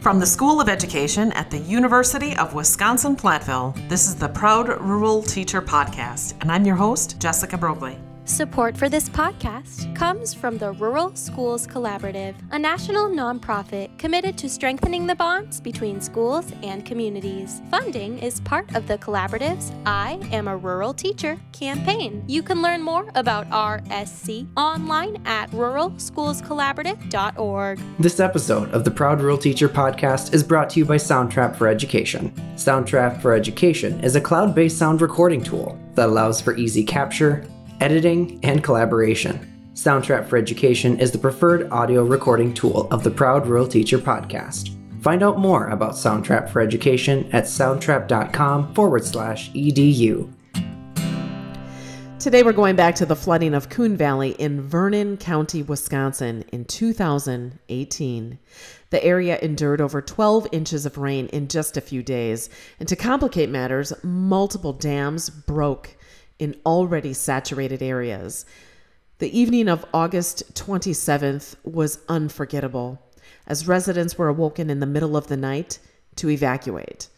From the School of Education at the University of Wisconsin-Platteville, this is the Proud Rural Teacher Podcast, and I'm your host, Jessica Broglie. Support for this podcast comes from the Rural Schools Collaborative, a national nonprofit committed to strengthening the bonds between schools and communities. Funding is part of the Collaborative's I Am a Rural Teacher campaign. You can learn more about RSC online at ruralschoolscollaborative.org. This episode of the Proud Rural Teacher Podcast is brought to you by Soundtrap for Education. Soundtrap for Education is a cloud-based sound recording tool that allows for easy capture, editing, and collaboration. Soundtrap for Education is the preferred audio recording tool of the Proud Rural Teacher Podcast. Find out more about Soundtrap for Education at soundtrap.com/edu. Today we're going back to the flooding of Coon Valley in Vernon County, Wisconsin in 2018. The area endured over 12 inches of rain in just a few days, and to complicate matters, multiple dams broke in already saturated areas. The evening of August 27th was unforgettable, as residents were awoken in the middle of the night to evacuate.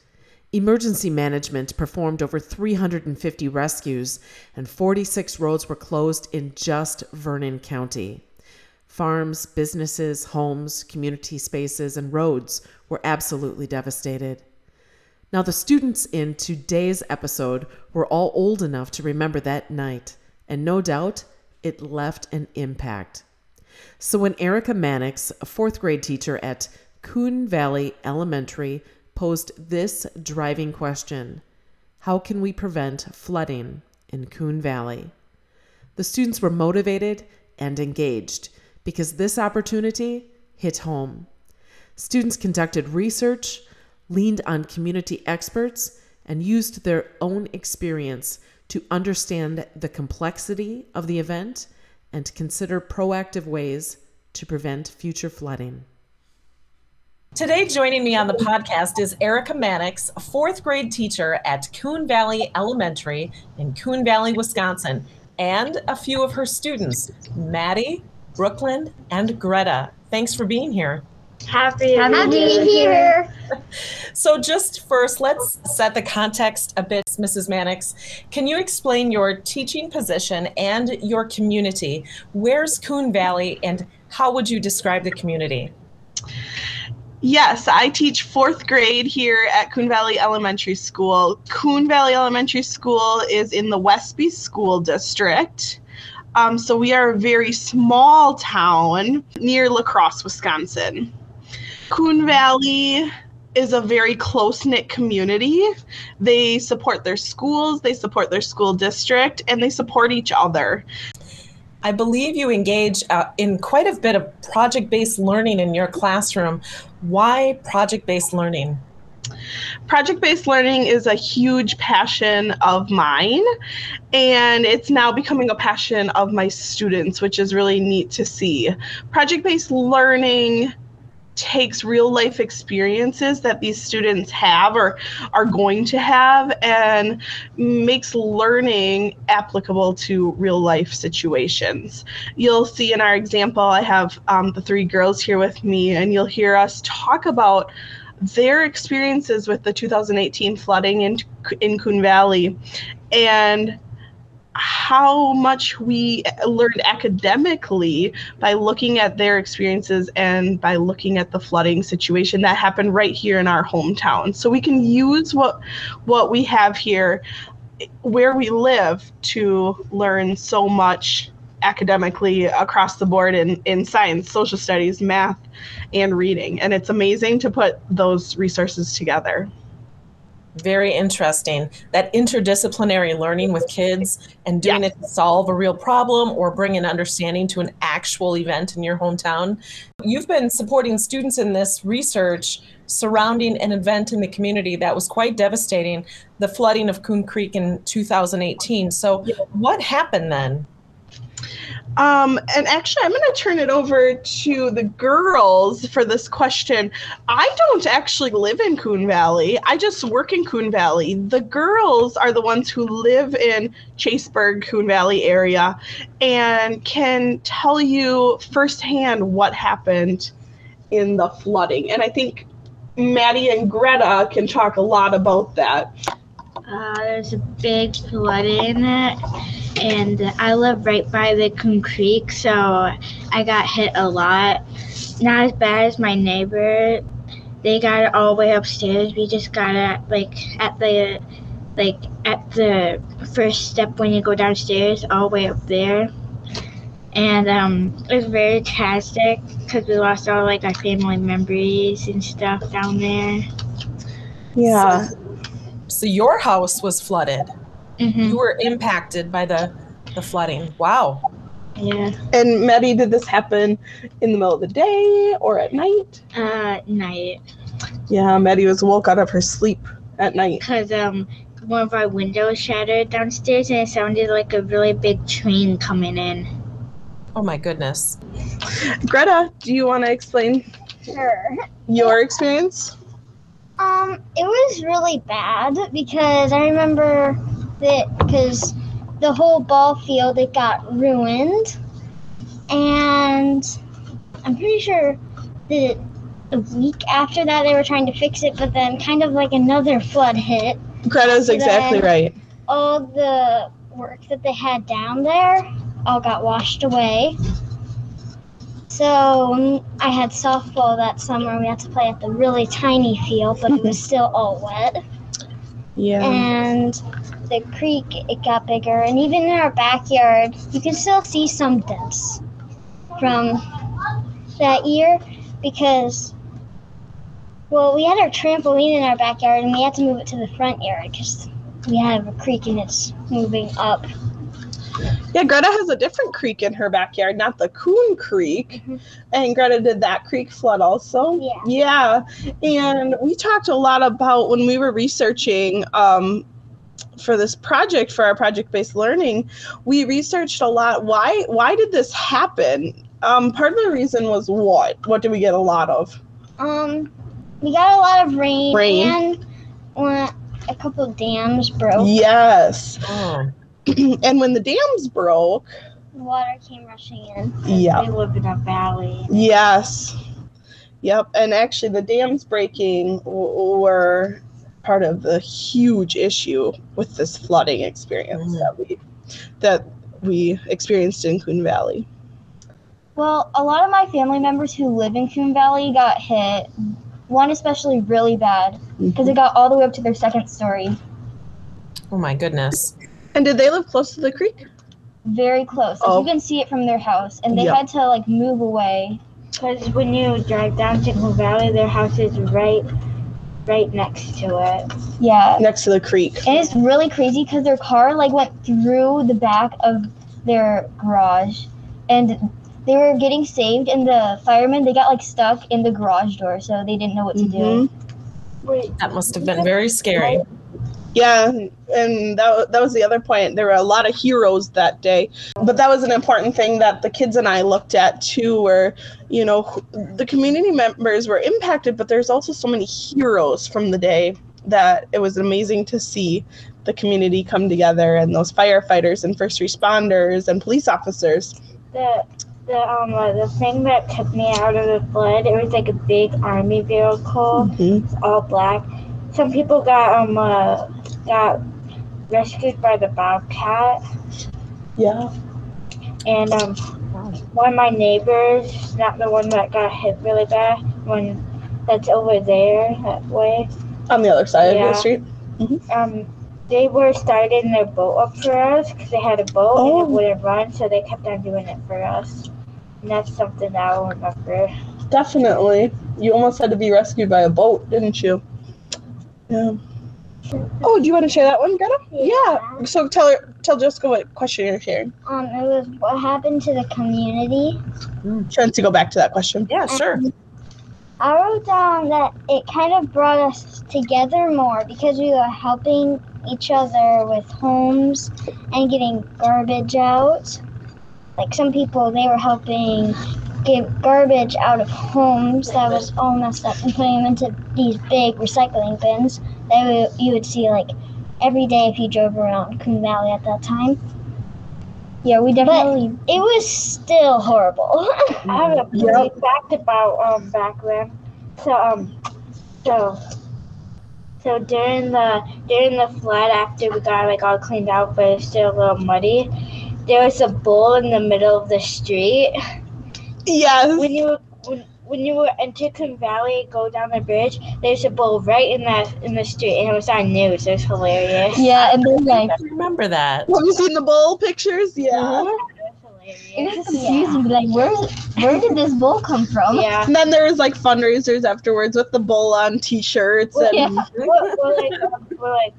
Emergency management performed over 350 rescues, and 46 roads were closed in just Vernon County. Farms, businesses, homes, community spaces, and roads were absolutely devastated. Now, the students in today's episode were all old enough to remember that night, and no doubt it left an impact. So when Erica Mannix, a fourth grade teacher at Coon Valley Elementary, posed this driving question: how can we prevent flooding in Coon Valley? The students were motivated and engaged because this opportunity hit home. Students conducted research, leaned on community experts, and used their own experience to understand the complexity of the event and to consider proactive ways to prevent future flooding. Today, joining me on the podcast is Erica Mannix, a fourth grade teacher at Coon Valley Elementary in Coon Valley, Wisconsin, and a few of her students, Maddie, Brooklyn, and Greta. Thanks for being here. Happy to be here. So just first, let's set the context a bit. Mrs. Mannix, can you explain your teaching position and your community? Where's Coon Valley, and how would you describe the community? Yes, I teach fourth grade here at Coon Valley Elementary School. Coon Valley Elementary School is in the Westby School District. So we are a very small town near La Crosse, Wisconsin. Coon Valley is a very close-knit community. They support their schools, they support their school district, and they support each other. I believe you engage in quite a bit of project-based learning in your classroom. Why project-based learning? Project-based learning is a huge passion of mine, and it's now becoming a passion of my students, which is really neat to see. Project-based learning takes real life experiences that these students have or are going to have and makes learning applicable to real life situations. You'll see in our example, I have the three girls here with me, and you'll hear us talk about their experiences with the 2018 flooding in Coon Valley and how much we learned academically by looking at their experiences and by looking at the flooding situation that happened right here in our hometown. So we can use what we have here where we live to learn so much academically across the board in science, social studies, math, and reading. And it's amazing to put those resources together. Very interesting. That interdisciplinary learning with kids and doing it to solve a real problem or bring an understanding to an actual event in your hometown. You've been supporting students in this research surrounding an event in the community that was quite devastating, the flooding of Coon Creek in 2018. So what happened then? And actually, I'm going to turn it over to the girls for this question. I don't actually live in Coon Valley. I just work in Coon Valley. The girls are the ones who live in Chaseburg, Coon Valley area, and can tell you firsthand what happened in the flooding. And I think Maddie and Greta can talk a lot about that. There's a big flood in it, and I live right by the Coon Creek, so I got hit a lot. Not as bad as my neighbor. They got it all the way upstairs. We just got it at the first step when you go downstairs, all the way up there. And it was very tragic because we lost all our family memories and stuff down there. Yeah. So your house was flooded. Mm-hmm. You were impacted by the flooding. Wow. Yeah. And Maddie, did this happen in the middle of the day or at night? Night. Yeah, Maddie was woke out of her sleep at night. Because one of our windows shattered downstairs and it sounded like a really big train coming in. Oh my goodness. Greta, do you want to explain your experience? It was really bad because I remember that because the whole ball field, it got ruined. And I'm pretty sure that a week after that they were trying to fix it, but then kind of another flood hit. Greta's exactly right. All the work that they had down there all got washed away. So I had softball that summer. We had to play at the really tiny field, but it was still all wet. Yeah. And the creek, it got bigger. And even in our backyard, you can still see some dents from that year because, we had our trampoline in our backyard and we had to move it to the front yard because we have a creek and it's moving up. Yeah, Greta has a different creek in her backyard, not the Coon Creek. Mm-hmm. And Greta, did that creek flood also? Yeah. Yeah. And we talked a lot about when we were researching for this project, for our project-based learning, we researched a lot. Why did this happen? Part of the reason was what? What did we get a lot of? We got a lot of rain. And a couple of dams broke. Yes. Oh. And when the dams broke, water came rushing in. Yeah. They lived in a valley. Yes. Yep. And actually, the dams breaking were part of the huge issue with this flooding experience that we experienced in Coon Valley. Well, a lot of my family members who live in Coon Valley got hit. One especially really bad because it got all the way up to their second story. Oh my goodness. And did they live close to the creek? Very close. Oh. You can see it from their house. And they had to, move away. Because when you drive down to Coon Valley, their house is right next to it. Yeah. Next to the creek. And it's really crazy because their car, went through the back of their garage. And they were getting saved. And the firemen, they got, stuck in the garage door. So they didn't know what to do. Wait, that must have been very scary. Yeah, and that was the other point. There were a lot of heroes that day. But that was an important thing that the kids and I looked at, too, where, the community members were impacted, but there's also so many heroes from the day that it was amazing to see the community come together and those firefighters and first responders and police officers. The thing that took me out of the flood, it was a big army vehicle, all black. Some people got rescued by the bobcat. Yeah. And one of my neighbors, not the one that got hit really bad, one that's over there that way. On the other side of the street. Mm-hmm. They were starting their boat up for us because they had a boat and it wouldn't run, so they kept on doing it for us. And that's something that I'll remember. Definitely. You almost had to be rescued by a boat, didn't you? Yeah. Oh, do you want to share that one, Greta? Yeah. So tell Jessica what question you're sharing. It was what happened to the community. Trying to go back to that question. Yeah, sure. I wrote down that it kind of brought us together more because we were helping each other with homes and getting garbage out. Some people, they were helping get garbage out of homes that was all messed up and putting them into these big recycling bins that you would see every day if you drove around Coon Valley at that time. Yeah, we definitely. But it was still horrible. I have a fact about back then. So So during the flood, after we got all cleaned out, but it's still a little muddy, there was a bowl in the middle of the street. Yes. When you were enter Coon Valley, go down the bridge, there's a bowl right in the street, and it was on news. It was hilarious. Yeah, and then I remember that. Have you seen the bowl pictures? Yeah. Mm-hmm. It was confusing, yeah. Where did this bowl come from? Yeah. And then there was fundraisers afterwards with the bowl on T-shirts. Well, and yeah. we're like,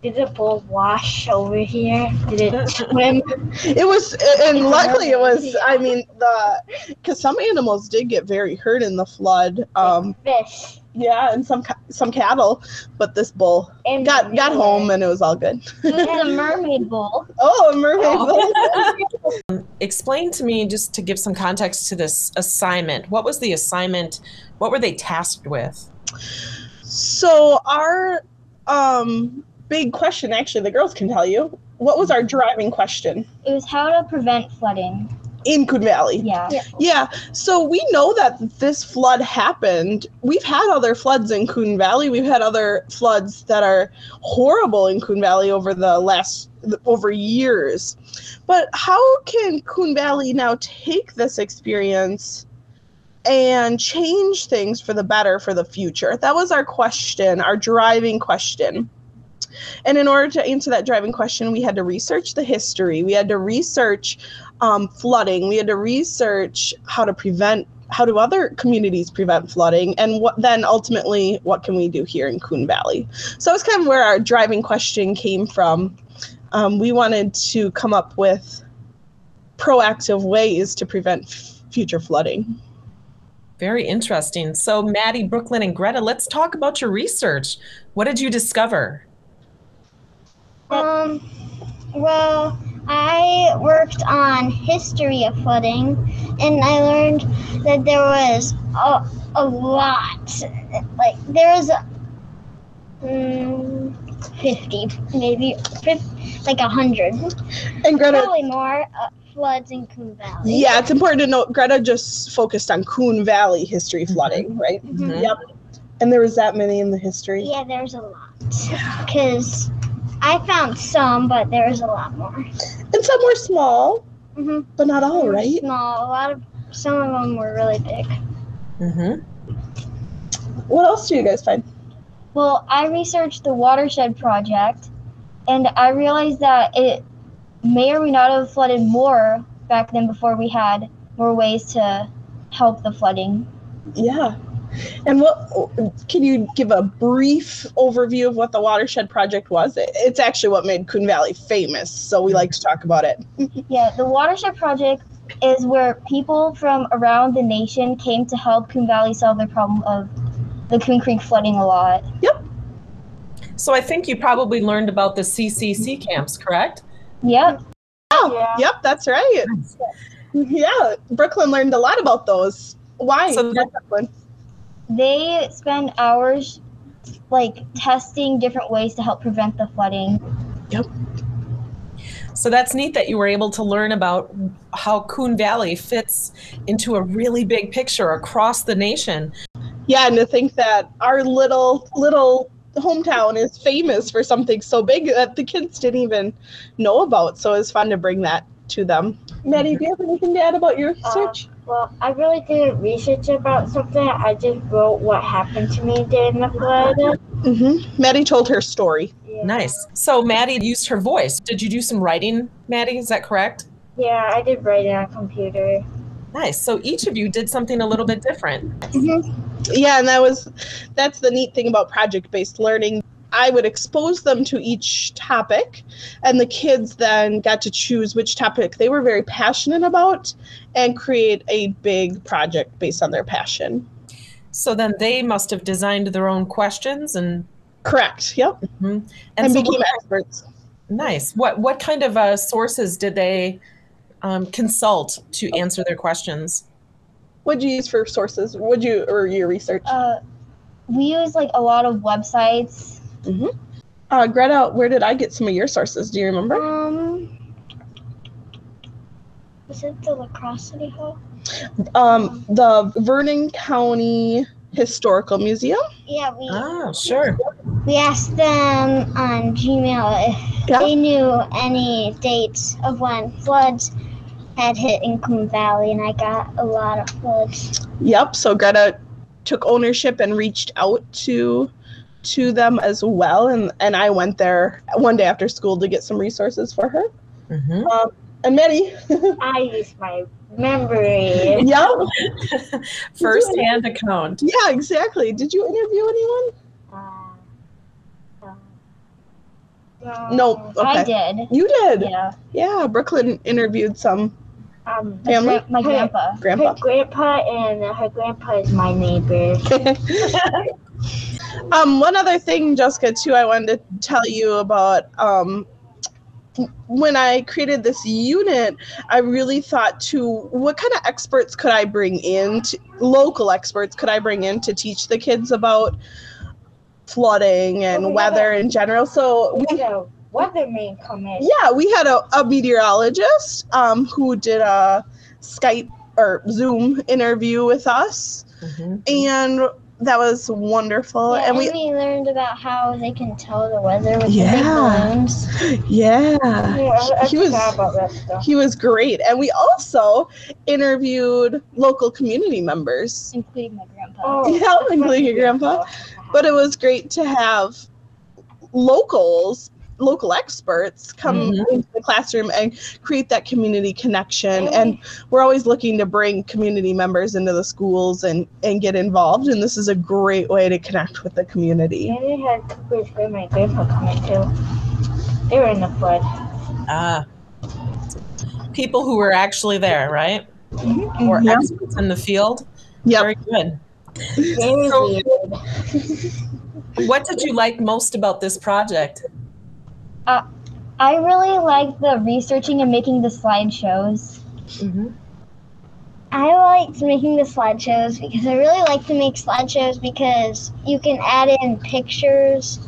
did the bowl wash over here? Did it swim? It was, and luckily it was. I mean, because some animals did get very hurt in the flood. Fish. Yeah, and some cattle, but this bull got home and it was all good. It was a mermaid bull. Oh, a mermaid bull. Explain to me, just to give some context to this assignment, what was the assignment? What were they tasked with? So our big question, actually, the girls can tell you. What was our driving question? It was how to prevent flooding in Coon Valley. Yeah. So we know that this flood happened. We've had other floods in Coon Valley. We've had other floods that are horrible in Coon Valley over years. But how can Coon Valley now take this experience and change things for the better for the future? That was our question, our driving question. And in order to answer that driving question, we had to research the history. We had to research flooding. We had to research how do other communities prevent flooding, and what can we do here in Coon Valley? So that's kind of where our driving question came from. We wanted to come up with proactive ways to prevent future flooding. Very interesting. So Maddie, Brooklyn, and Greta, let's talk about your research. What did you discover? Well, I worked on history of flooding, and I learned that there was a lot, there was 50, maybe 50, 100, and Greta, probably more floods in Coon Valley. Yeah, it's important to note Greta just focused on Coon Valley history flooding, mm-hmm. right? Mm-hmm. Yep. And there was that many in the history? Yeah, there's a lot, because I found some, but there was a lot more. And some were small, mm-hmm. but not all, right? Small. Some of them were really big. Mm-hmm. What else do you guys find? Well, I researched the Watershed Project, and I realized that it may or may not have flooded more back then before we had more ways to help the flooding. Yeah. And can you give a brief overview of what the Watershed Project was? It's actually what made Coon Valley famous, so we like to talk about it. Yeah, the Watershed Project is where people from around the nation came to help Coon Valley solve the problem of the Coon Creek flooding a lot. Yep. So I think you probably learned about the CCC camps, correct? Yep. Oh, yeah. Yep, that's right. Yeah, Brooklyn learned a lot about those. Why? So Brooklyn? They spend hours testing different ways to help prevent the flooding. Yep. So that's neat that you were able to learn about how Coon Valley fits into a really big picture across the nation. Yeah, and to think that our little hometown is famous for something so big that the kids didn't even know about. So it's fun to bring that to them. Maddie, do you have anything to add about your research? Well, I really didn't research about something. I just wrote what happened to me during the flood. Mm-hmm. Maddie told her story. Yeah. Nice. So Maddie used her voice. Did you do some writing, Maddie? Is that correct? Yeah, I did writing on a computer. Nice. So each of you did something a little bit different. Mm-hmm. Yeah, and that's the neat thing about project-based learning. I would expose them to each topic, and the kids then got to choose which topic they were very passionate about and create a big project based on their passion. So then they must have designed their own questions and... Correct, yep. Mm-hmm. And so became experts. Nice. What kind of sources did they consult to answer their questions? What'd you use for sources? Your research? We use a lot of websites. Mm-hmm. Greta, where did I get some of your sources? Do you remember? Was it the La Crosse City Hall? The Vernon County historical museum. Yeah. We asked them on Gmail if they knew any dates of when floods had hit in Coon Valley, and I got a lot of floods. Yep. So Greta took ownership and reached out to them as well, and I went there one day after school to get some resources for her. Mm-hmm. And Maddie. I used my memory. Yep. First-hand account. Yeah, exactly. Did you interview anyone? No. Okay. I did. You did? Yeah. Yeah, Brooklyn interviewed some family. My grandpa. Her grandpa, and her grandpa is my neighbor. One other thing, Jessica, too, I wanted to tell you about when I created this unit, I really thought to what kind of experts could I bring in, local experts could I bring in to teach the kids about flooding and weather in general. So we had a weatherman come in. Yeah, we had a meteorologist who did a Skype or Zoom interview with us, and that was wonderful. Yeah, and we learned about how they can tell the weather with the big balloons. He was great. And we also interviewed local community members. Including my grandpa. Including your grandpa. But it was great to have local experts come into the classroom and create that community connection. And we're always looking to bring community members into the schools and get involved. And this is a great way to connect with the community. And we had Cooper's grandma and grandpa coming too. They were in the flood. People who were actually there, right? Mm-hmm. Or experts in the field. Yeah. Very good. So, what did you like most about this project? I really like the researching and making the slideshows. Mm-hmm. I liked making the slideshows because I really like to make slideshows because you can add in pictures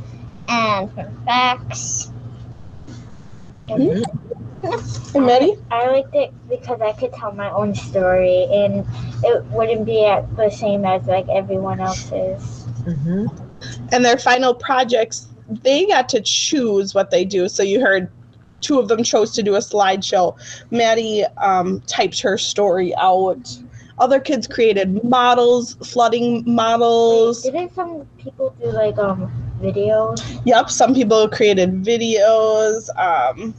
and facts. Mm-hmm. And Maddie? I liked it because I could tell my own story and it wouldn't be the same as like everyone else's. Mm-hmm. And their final projects, they got to choose what they do. So you heard two of them chose to do a slideshow. Maddie typed her story out. Other kids created models, flooding models. Wait, didn't some people do like videos? Yep, some people created videos.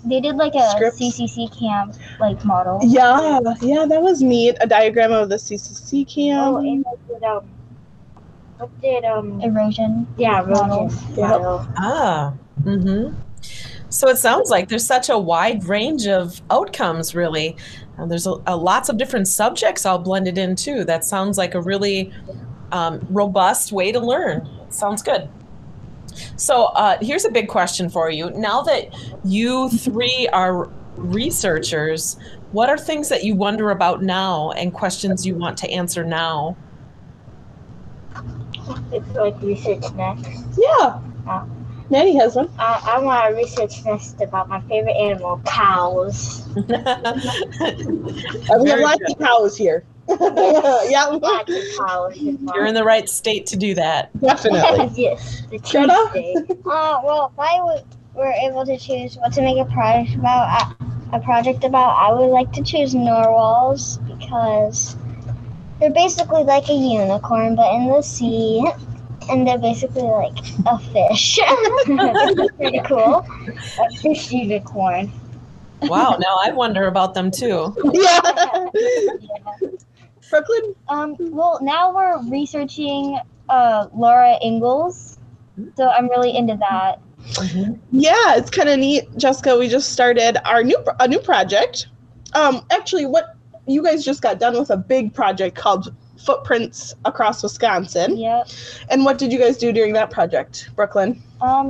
They did like a scripts. CCC camp like model. Yeah, that was neat. A diagram of the CCC camp. Oh, and they did erosion. Yeah, erosion. Yep. So it sounds like there's such a wide range of outcomes, really. There's a lots of different subjects all blended in, too. That sounds like a really robust way to learn. Sounds good. So here's a big question for you. Now that you three are researchers, what are things that you wonder about now and questions you want to answer now? It's like research next. Yeah. Maddie has one. I want to research next about my favorite animal, cows. We have lots of cows here. Yeah. Lots of cows. You're in the right state to do that. Definitely. Yes. Well, if I were able to choose what to make a project about, I would like to choose narwhals because they're basically like a unicorn, but in the sea, and they're basically like a fish. It's pretty cool. A fish unicorn. Wow, now I wonder about them too. Yeah. Brooklyn? Well, now we're researching Laura Ingalls, so I'm really into that. Yeah, it's kind of neat, Jessica. We just started our new project. Actually, you guys just got done with a big project called Footprints Across Wisconsin. Yep. And what did you guys do during that project, Brooklyn? Well,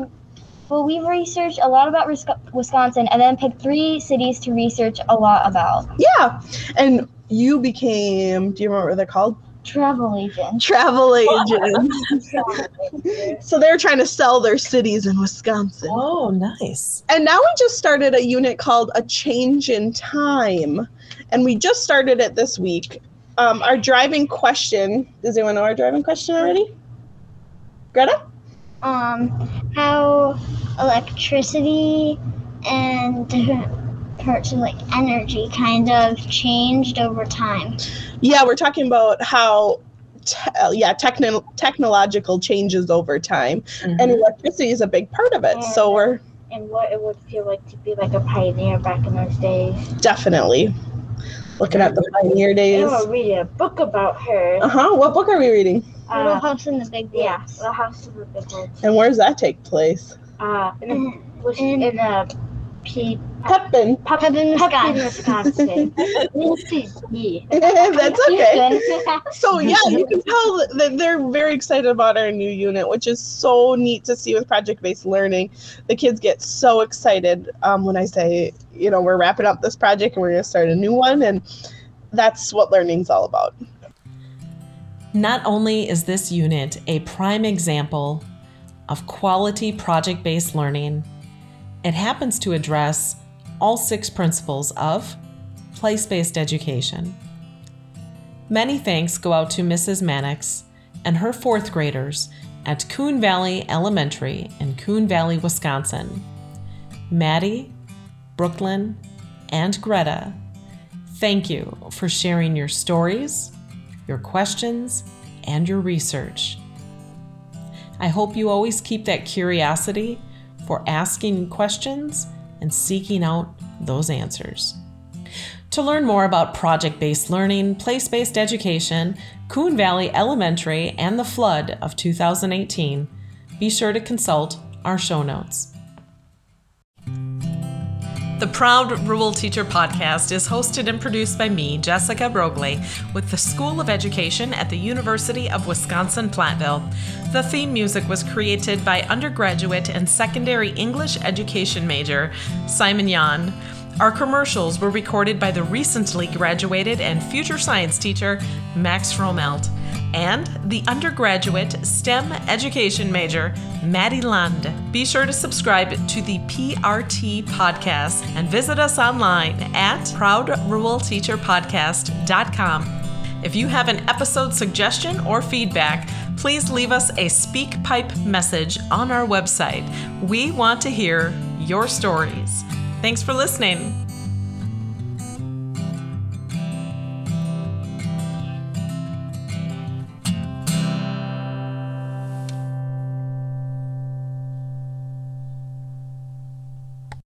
we researched a lot about Wisconsin and then picked 3 cities to research a lot about. Yeah. And you became, do you remember what they're called? Travel agents. So they're trying to sell their cities in Wisconsin. Oh, nice. And now we just started a unit called A Change in Time. And we just started it this week. Our driving question. Does anyone know our driving question already? Greta? How electricity and different parts of like energy kind of changed over time. Yeah, we're talking about how technological changes over time, mm-hmm. and electricity is a big part of it. Yeah. So we're and what it would feel like to be like a pioneer back in those days. Definitely. Looking at the pioneer days. I'm gonna read a book about her. What book are we reading? Little House in the Big Woods. Yeah, Little House in the Big Woods. And where does that take place? Wisconsin. That's okay. So yeah, you can tell that they're very excited about our new unit, which is so neat to see with project-based learning. The kids get so excited when I say, you know, we're wrapping up this project and we're going to start a new one, and that's what learning's all about. Not only is this unit a prime example of quality project-based learning, it happens to address all 6 principles of place-based education. Many thanks go out to Mrs. Mannix and her 4th graders at Coon Valley Elementary in Coon Valley, Wisconsin. Maddie, Brooklyn, and Greta, thank you for sharing your stories, your questions, and your research. I hope you always keep that curiosity for asking questions and seeking out those answers. To learn more about project-based learning, place-based education, Coon Valley Elementary, and the flood of 2018, be sure to consult our show notes. The Proud Rural Teacher podcast is hosted and produced by me, Jessica Broglie, with the School of Education at the University of Wisconsin-Platteville. The theme music was created by undergraduate and secondary English education major, Simon Yan. Our commercials were recorded by the recently graduated and future science teacher, Max Romelt, and the undergraduate STEM education major, Maddie Lund. Be sure to subscribe to the PRT podcast and visit us online at proudruralteacherpodcast.com. If you have an episode suggestion or feedback, please leave us a SpeakPipe message on our website. We want to hear your stories. Thanks for listening.